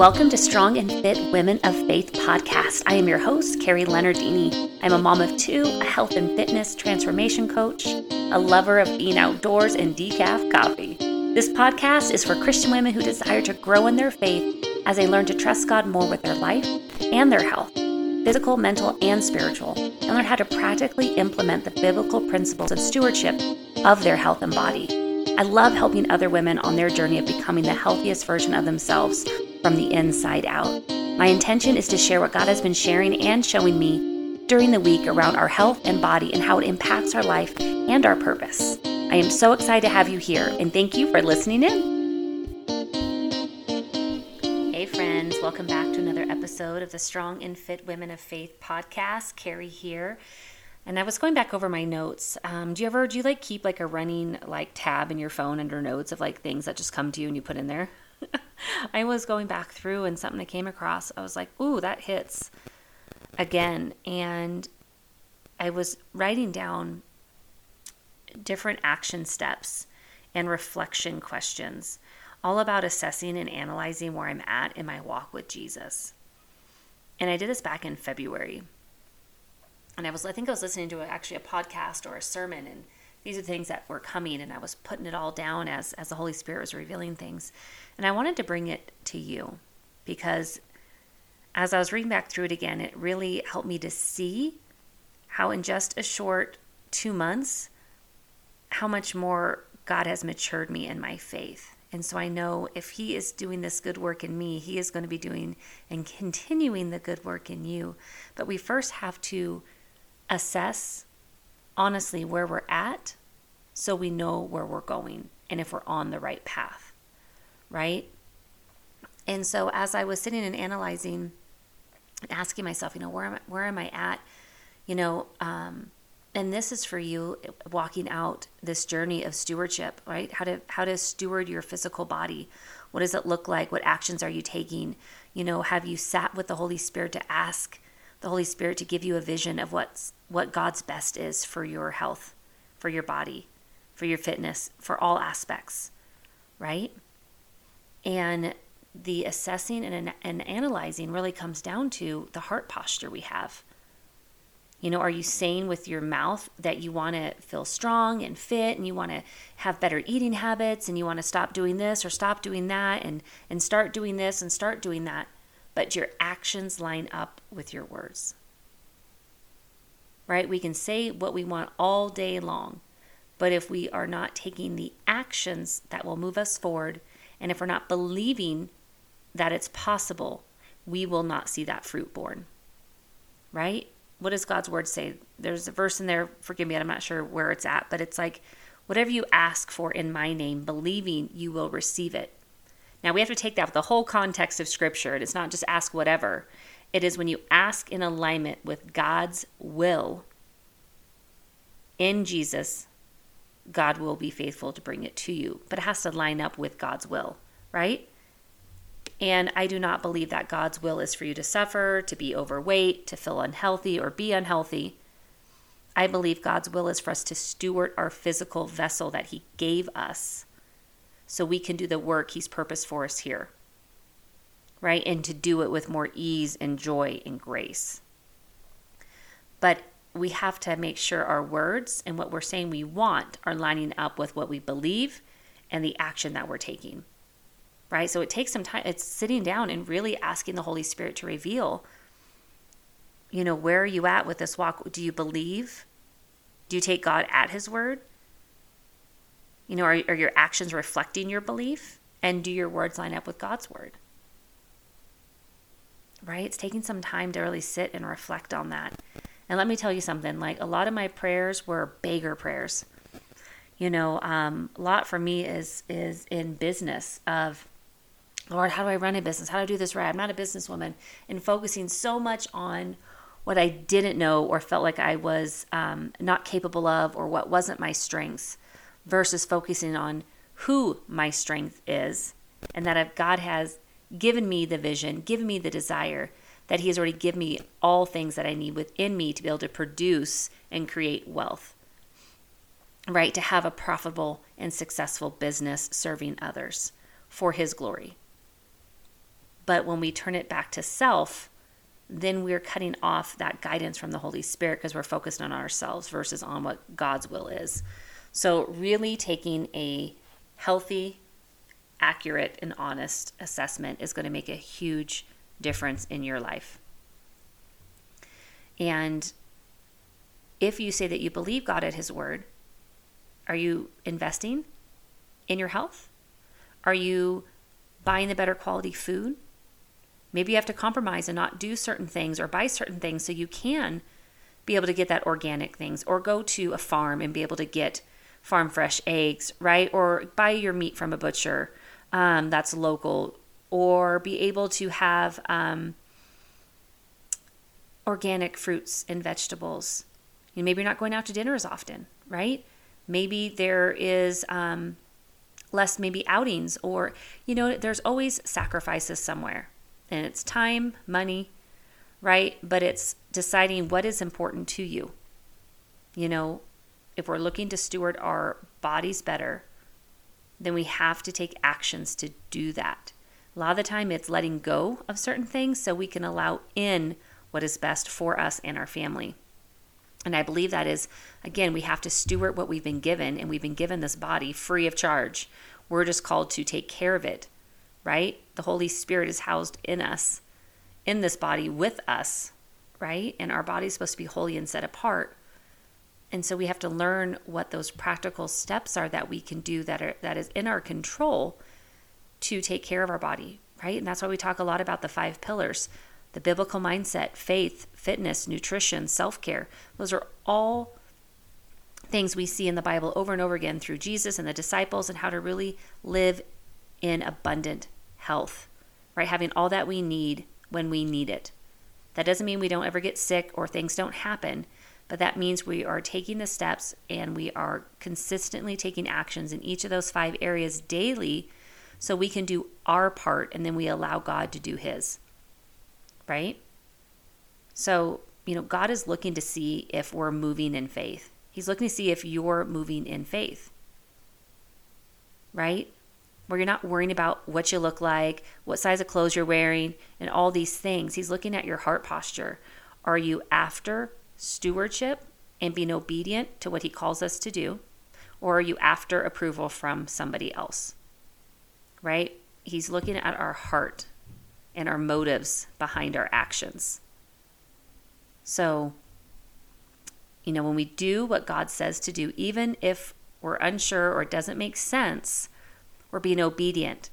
Welcome to Strong and Fit Women of Faith podcast. I am your host, Carrie Leonardini. I'm a mom of two, a health and fitness transformation coach, a lover of being outdoors and decaf coffee. This podcast is for Christian women who desire to grow in their faith as they learn to trust God more with their life and their health, physical, mental, and spiritual, and learn how to practically implement the biblical principles of stewardship of their health and body. I love helping other women on their journey of becoming the healthiest version of themselves from the inside out. My intention is to share what God has been sharing and showing me during the week around our health and body and how it impacts our life and our purpose. I am so excited to have you here, and thank you for listening in. Hey friends, welcome back to another episode of the Strong and Fit Women of Faith podcast. Carrie here. And I was going back over my notes. Do you like keep like a running like tab in your phone under notes of like things that just come to you and you put in there? I was going back through and something I came across, I was like, ooh, that hits again. And I was writing down different action steps and reflection questions, all about assessing and analyzing where I'm at in my walk with Jesus. And I did this back in February. And I think I was listening to a podcast or a sermon, and these are things that were coming, and I was putting it all down as the Holy Spirit was revealing things. And I wanted to bring it to you because as I was reading back through it again, it really helped me to see how in just a short 2 months, how much more God has matured me in my faith. And so I know if He is doing this good work in me, He is going to be doing and continuing the good work in you. But we first have to assess honestly where we're at so we know where we're going and if we're on the right path, right? And so as I was sitting and analyzing, asking myself, where am I at? And this is for you walking out this journey of stewardship, right? How to steward your physical body. What does it look like? What actions are you taking? Have you sat with the Holy Spirit to ask the Holy Spirit to give you a vision of what God's best is for your health, for your body, for your fitness, for all aspects, right? And the assessing and analyzing really comes down to the heart posture we have. Are you saying with your mouth that you want to feel strong and fit and you want to have better eating habits and you want to stop doing this or stop doing that and start doing this and start doing that, but your actions line up with your words, right? We can say what we want all day long, but if we are not taking the actions that will move us forward and if we're not believing that it's possible, we will not see that fruit born, right? What does God's word say? There's a verse in there, forgive me, I'm not sure where it's at, but it's like, whatever you ask for in my name, believing you will receive it. Now we have to take that with the whole context of scripture. And it's not just ask whatever. It is when you ask in alignment with God's will in Jesus, God will be faithful to bring it to you, but it has to line up with God's will, right? And I do not believe that God's will is for you to suffer, to be overweight, to feel unhealthy or be unhealthy. I believe God's will is for us to steward our physical vessel that He gave us so we can do the work He's purposed for us here, right? And to do it with more ease and joy and grace. But we have to make sure our words and what we're saying we want are lining up with what we believe and the action that we're taking. Right? So it takes some time. It's sitting down and really asking the Holy Spirit to reveal, where are you at with this walk? Do you believe? Do you take God at His word? Are your actions reflecting your belief? And do your words line up with God's word? Right? It's taking some time to really sit and reflect on that. And let me tell you something, like a lot of my prayers were beggar prayers. A lot for me is in business of, Lord, how do I run a business? How do I do this right? I'm not a businesswoman. And focusing so much on what I didn't know or felt like I was not capable of or what wasn't my strengths versus focusing on who my strength is and that if God has given me the vision, given me the desire, that He has already given me all things that I need within me to be able to produce and create wealth, right? To have a profitable and successful business serving others for His glory. But when we turn it back to self, then we're cutting off that guidance from the Holy Spirit because we're focused on ourselves versus on what God's will is. So really taking a healthy, accurate, and honest assessment is going to make a huge difference in your life. And if you say that you believe God at His word, are you investing in your health? Are you buying the better quality food? Maybe you have to compromise and not do certain things or buy certain things so you can be able to get that organic things, or go to a farm and be able to get farm fresh eggs, right? Or buy your meat from a butcher that's local, or be able to have organic fruits and vegetables. You know, maybe you're not going out to dinner as often, right? Maybe there is less maybe outings, or, you know, there's always sacrifices somewhere. And it's time, money, right? But it's deciding what is important to you. You know, if we're looking to steward our bodies better, then we have to take actions to do that. A lot of the time it's letting go of certain things so we can allow in what is best for us and our family. And I believe that is, again, we have to steward what we've been given, and we've been given this body free of charge. We're just called to take care of it, right? The Holy Spirit is housed in us, in this body with us, right? And our body is supposed to be holy and set apart. And so we have to learn what those practical steps are that we can do that is in our control to take care of our body, right? And that's why we talk a lot about the 5 pillars, the biblical mindset, faith, fitness, nutrition, self-care. Those are all things we see in the Bible over and over again through Jesus and the disciples, and how to really live in abundant health, right? Having all that we need when we need it. That doesn't mean we don't ever get sick or things don't happen, but that means we are taking the steps and we are consistently taking actions in each of those 5 areas daily so we can do our part, and then we allow God to do His, right? So, you know, God is looking to see if we're moving in faith. He's looking to see if you're moving in faith, right? Where you're not worrying about what you look like, what size of clothes you're wearing, and all these things. He's looking at your heart posture. Are you after stewardship and being obedient to what He calls us to do? Or are you after approval from somebody else, right? He's looking at our heart and our motives behind our actions. So, you know, when we do what God says to do, even if we're unsure or it doesn't make sense, we're being obedient,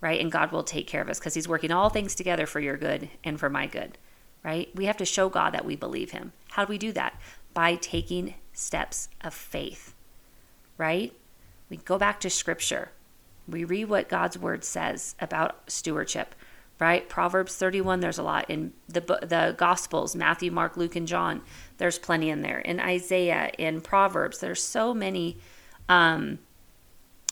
right? And God will take care of us because He's working all things together for your good and for my good, right? We have to show God that we believe Him. How do we do that? By taking steps of faith, right? We go back to Scripture. We read what God's Word says about stewardship, right? Proverbs 31, there's a lot. In the Gospels, Matthew, Mark, Luke, and John, there's plenty in there. In Isaiah, in Proverbs, there's so many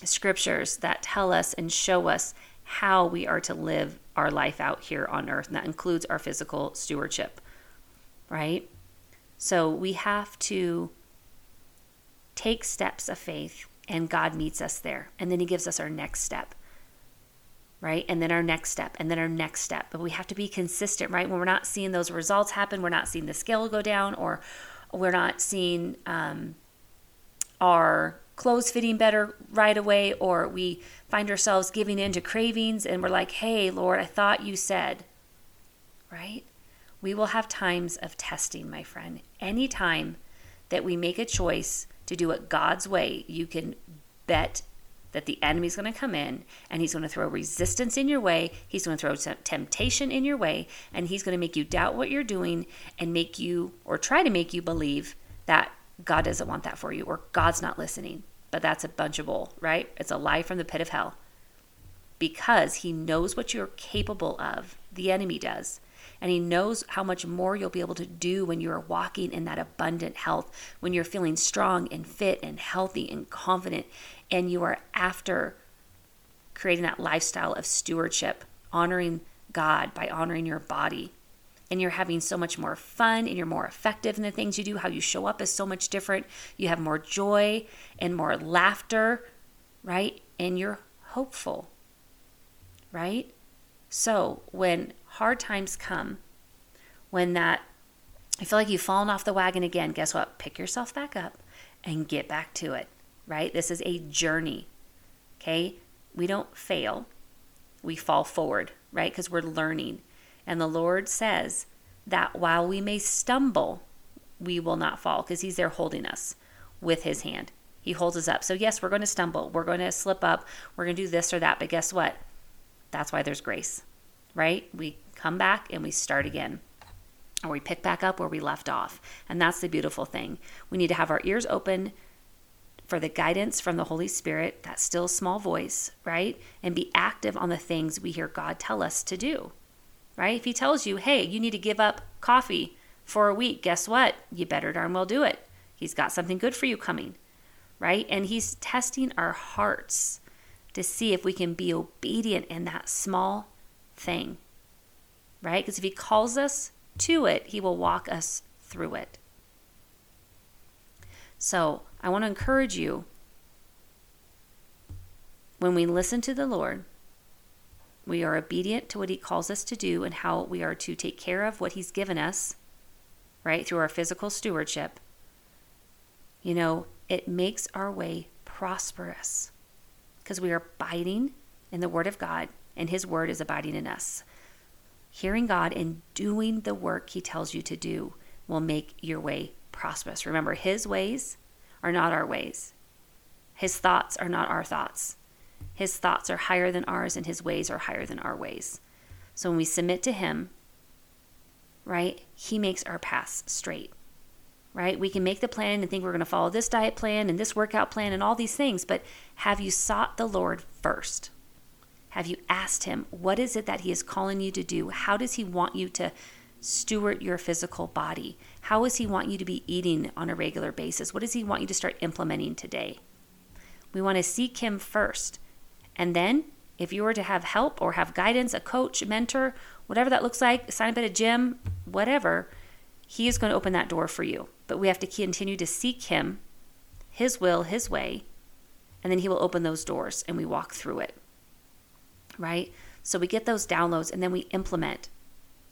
scriptures that tell us and show us how we are to live our life out here on earth. And that includes our physical stewardship, right? So we have to take steps of faith, and God meets us there. And then He gives us our next step, right? And then our next step, and then our next step. But we have to be consistent, right? When we're not seeing those results happen, we're not seeing the scale go down, or we're not seeing our clothes fitting better right away, or we find ourselves giving in to cravings and we're like, hey, Lord, I thought you said, right? We will have times of testing, my friend. Any time that we make a choice to do it God's way, you can bet that the enemy's going to come in, and he's going to throw resistance in your way. He's going to throw some temptation in your way, and he's going to make you doubt what you're doing and make you, or try to make you believe that God doesn't want that for you, or God's not listening. But that's a bunch of bull, right? It's a lie from the pit of hell, because He knows what you're capable of. The enemy does. And he knows how much more you'll be able to do when you're walking in that abundant health, when you're feeling strong and fit and healthy and confident, and you are after creating that lifestyle of stewardship, honoring God by honoring your body. And you're having so much more fun, and you're more effective in the things you do. How you show up is so much different. You have more joy and more laughter, right? And you're hopeful, right? So when hard times come, when that, I feel like you've fallen off the wagon again, guess what? Pick yourself back up and get back to it, right? This is a journey, okay? We don't fail. We fall forward, right? Because we're learning. And the Lord says that while we may stumble, we will not fall because he's there holding us with his hand. He holds us up. So yes, we're going to stumble. We're going to slip up. We're going to do this or that. But guess what? That's why there's grace, right? We come back and we start again. Or we pick back up where we left off. And that's the beautiful thing. We need to have our ears open for the guidance from the Holy Spirit, that still small voice, right? And be active on the things we hear God tell us to do, right? If he tells you, hey, you need to give up coffee for a week, guess what? You better darn well do it. He's got something good for you coming, right? And he's testing our hearts to see if we can be obedient in that small thing, right? Because if he calls us to it, he will walk us through it. So I want to encourage you, when we listen to the Lord, we are obedient to what he calls us to do and how we are to take care of what he's given us, right, through our physical stewardship. You know, it makes our way prosperous because we are abiding in the Word of God and his Word is abiding in us. Hearing God and doing the work he tells you to do will make your way prosperous. Remember, his ways are not our ways. His thoughts are not our thoughts. His thoughts are higher than ours and his ways are higher than our ways. So when we submit to him, right, he makes our paths straight, right? We can make the plan and think we're going to follow this diet plan and this workout plan and all these things, but have you sought the Lord first? Have you asked him, what is it that he is calling you to do? How does he want you to steward your physical body? How does he want you to be eating on a regular basis? What does he want you to start implementing today? We want to seek him first. And then if you were to have help or have guidance, a coach, a mentor, whatever that looks like, sign up at a gym, whatever, he is going to open that door for you. But we have to continue to seek him, his will, his way, and then he will open those doors and we walk through it. Right? So we get those downloads and then we implement.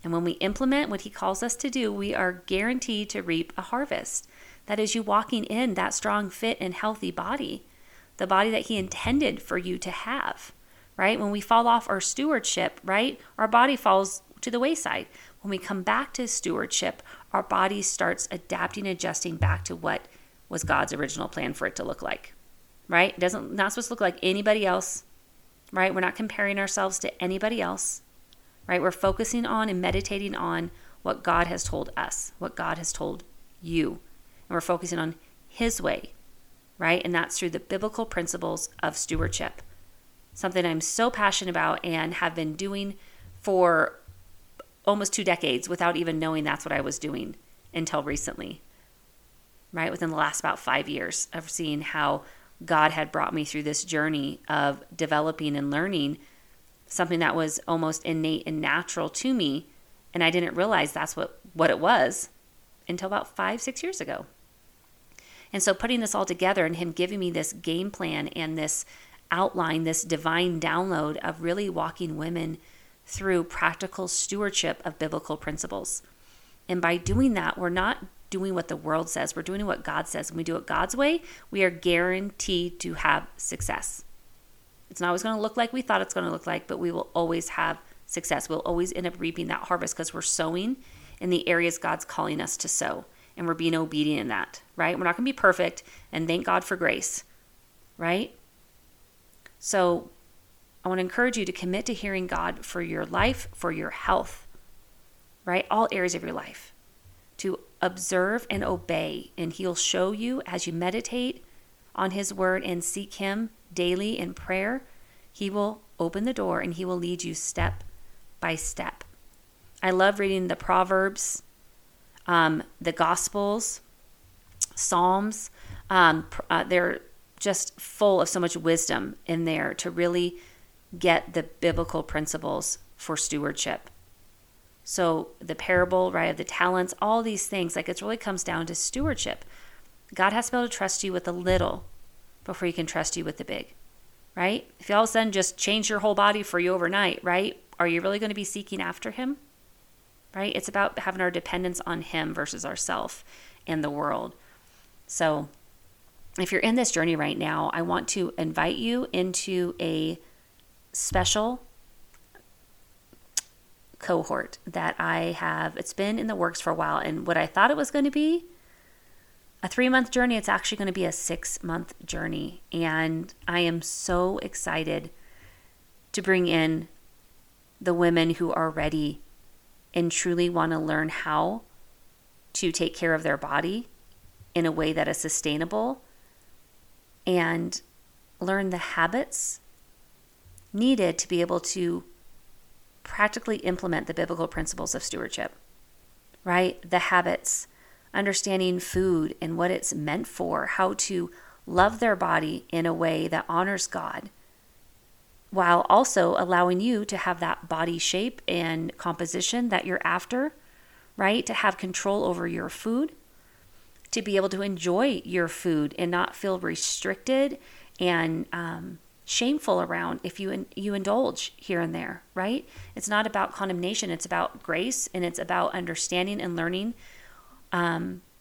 And when we implement what he calls us to do, we are guaranteed to reap a harvest. That is you walking in that strong, fit, and healthy body, the body that he intended for you to have, right? When we fall off our stewardship, right, our body falls to the wayside. When we come back to stewardship, our body starts adapting, adjusting back to what was God's original plan for it to look like, right? It doesn't, not supposed to look like anybody else. Right? We're not comparing ourselves to anybody else, right? We're focusing on and meditating on what God has told us, what God has told you. And we're focusing on his way, right? And that's through the biblical principles of stewardship, something I'm so passionate about and have been doing for almost 2 decades without even knowing that's what I was doing until recently, right? Within the last about 5 years of seeing how God had brought me through this journey of developing and learning something that was almost innate and natural to me. And I didn't realize that's what it was until about 5-6 years ago. And so putting this all together and him giving me this game plan and this outline, this divine download of really walking women through practical stewardship of biblical principles. And by doing that, we're not doing what the world says. We're doing what God says. When we do it God's way, we are guaranteed to have success. It's not always going to look like we thought it's going to look like, but we will always have success. We'll always end up reaping that harvest because we're sowing in the areas God's calling us to sow. And we're being obedient in that, right? We're not going to be perfect, and thank God for grace, right? So I want to encourage you to commit to hearing God for your life, for your health, right? All areas of your life. To observe and obey, and he'll show you as you meditate on his word and seek him daily in prayer. He will open the door and he will lead you step by step. I love reading the Proverbs, the Gospels, Psalms. They're just full of so much wisdom in there to really get the biblical principles for stewardship. So the parable, right, of the talents, all these things, like it really comes down to stewardship. God has to be able to trust you with the little before he can trust you with the big, right? If you all of a sudden just change your whole body for you overnight, right? Are you really going to be seeking after him? Right? It's about having our dependence on him versus ourself and the world. So if you're in this journey right now, I want to invite you into a special cohort that I have. It's been in the works for a while. And what I thought it was going to be, a 3-month journey, it's actually going to be a 6-month journey. And I am so excited to bring in the women who are ready and truly want to learn how to take care of their body in a way that is sustainable and learn the habits needed to be able to practically implement the biblical principles of stewardship, right? The habits, understanding food and what it's meant for, how to love their body in a way that honors God, while also allowing you to have that body shape and composition that you're after, right? To have control over your food, to be able to enjoy your food and not feel restricted and shameful around if you indulge here and there, right? It's not about condemnation. It's about grace, and it's about understanding and learning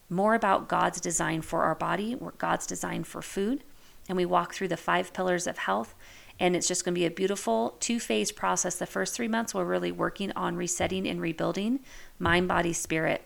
more about God's design for our body, or God's design for food. And we walk through the 5 pillars of health. And it's just going to be a beautiful 2-phase process. The first 3 months, we're really working on resetting and rebuilding mind, body, spirit,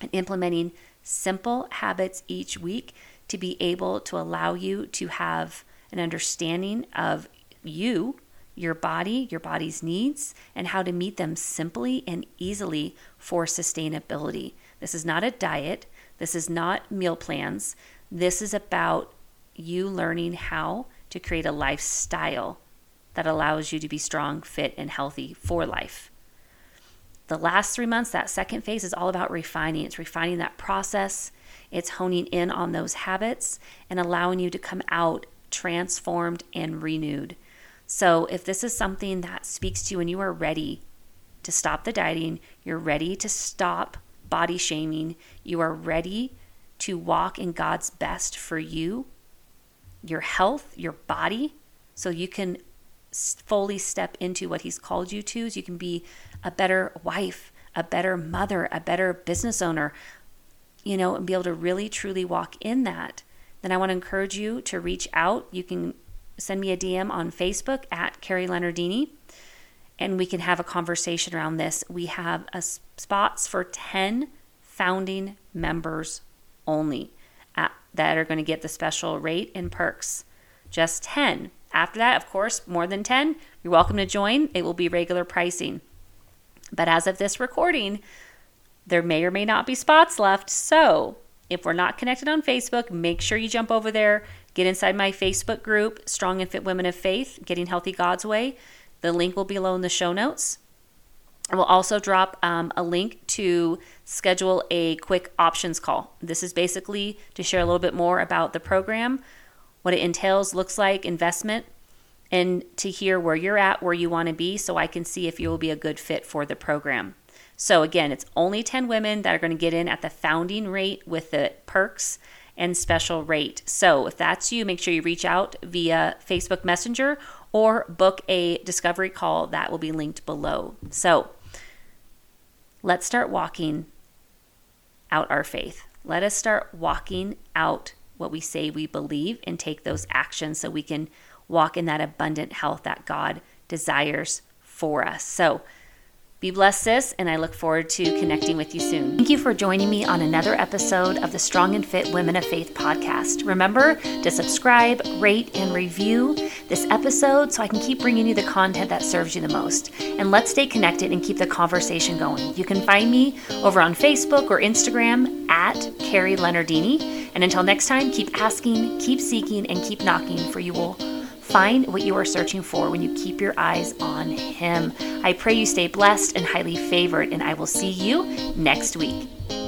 and implementing simple habits each week to be able to allow you to have an understanding of you, your body, your body's needs, and how to meet them simply and easily for sustainability. This is not a diet. This is not meal plans. This is about you learning how to create a lifestyle that allows you to be strong, fit, and healthy for life. The last 3 months, that second phase, is all about refining. It's refining that process. It's honing in on those habits and allowing you to come out transformed and renewed. So if this is something that speaks to you and you are ready to stop the dieting, you're ready to stop body shaming, you are ready to walk in God's best for you, your health, your body, so you can fully step into what he's called you to, so you can be a better wife, a better mother, a better business owner, and be able to really truly walk in that, then I want to encourage you to reach out. You can send me a DM on Facebook at Carrie Leonardini, and we can have a conversation around this. We have spots for 10 founding members only that are going to get the special rate and perks. Just 10. After that, of course, more than 10, you're welcome to join. It will be regular pricing. But as of this recording, there may or may not be spots left. So if we're not connected on Facebook, make sure you jump over there, get inside my Facebook group, Strong and Fit Women of Faith, Getting Healthy God's Way. The link will be below in the show notes. I will also drop a link to schedule a quick options call. This is basically to share a little bit more about the program, what it entails, looks like, investment, and to hear where you're at, where you want to be, so I can see if you will be a good fit for the program. So again, it's only 10 women that are going to get in at the founding rate with the perks and special rate. So if that's you, make sure you reach out via Facebook Messenger or book a discovery call that will be linked below. So let's start walking out our faith. Let us start walking out what we say we believe and take those actions so we can walk in that abundant health that God desires for us. So be blessed, sis, and I look forward to connecting with you soon. Thank you for joining me on another episode of the Strong and Fit Women of Faith podcast. Remember to subscribe, rate, and review this episode so I can keep bringing you the content that serves you the most. And let's stay connected and keep the conversation going. You can find me over on Facebook or Instagram at Carrie Leonardini. And until next time, keep asking, keep seeking, and keep knocking, for you will find what you are searching for when you keep your eyes on him. I pray you stay blessed and highly favored, and I will see you next week.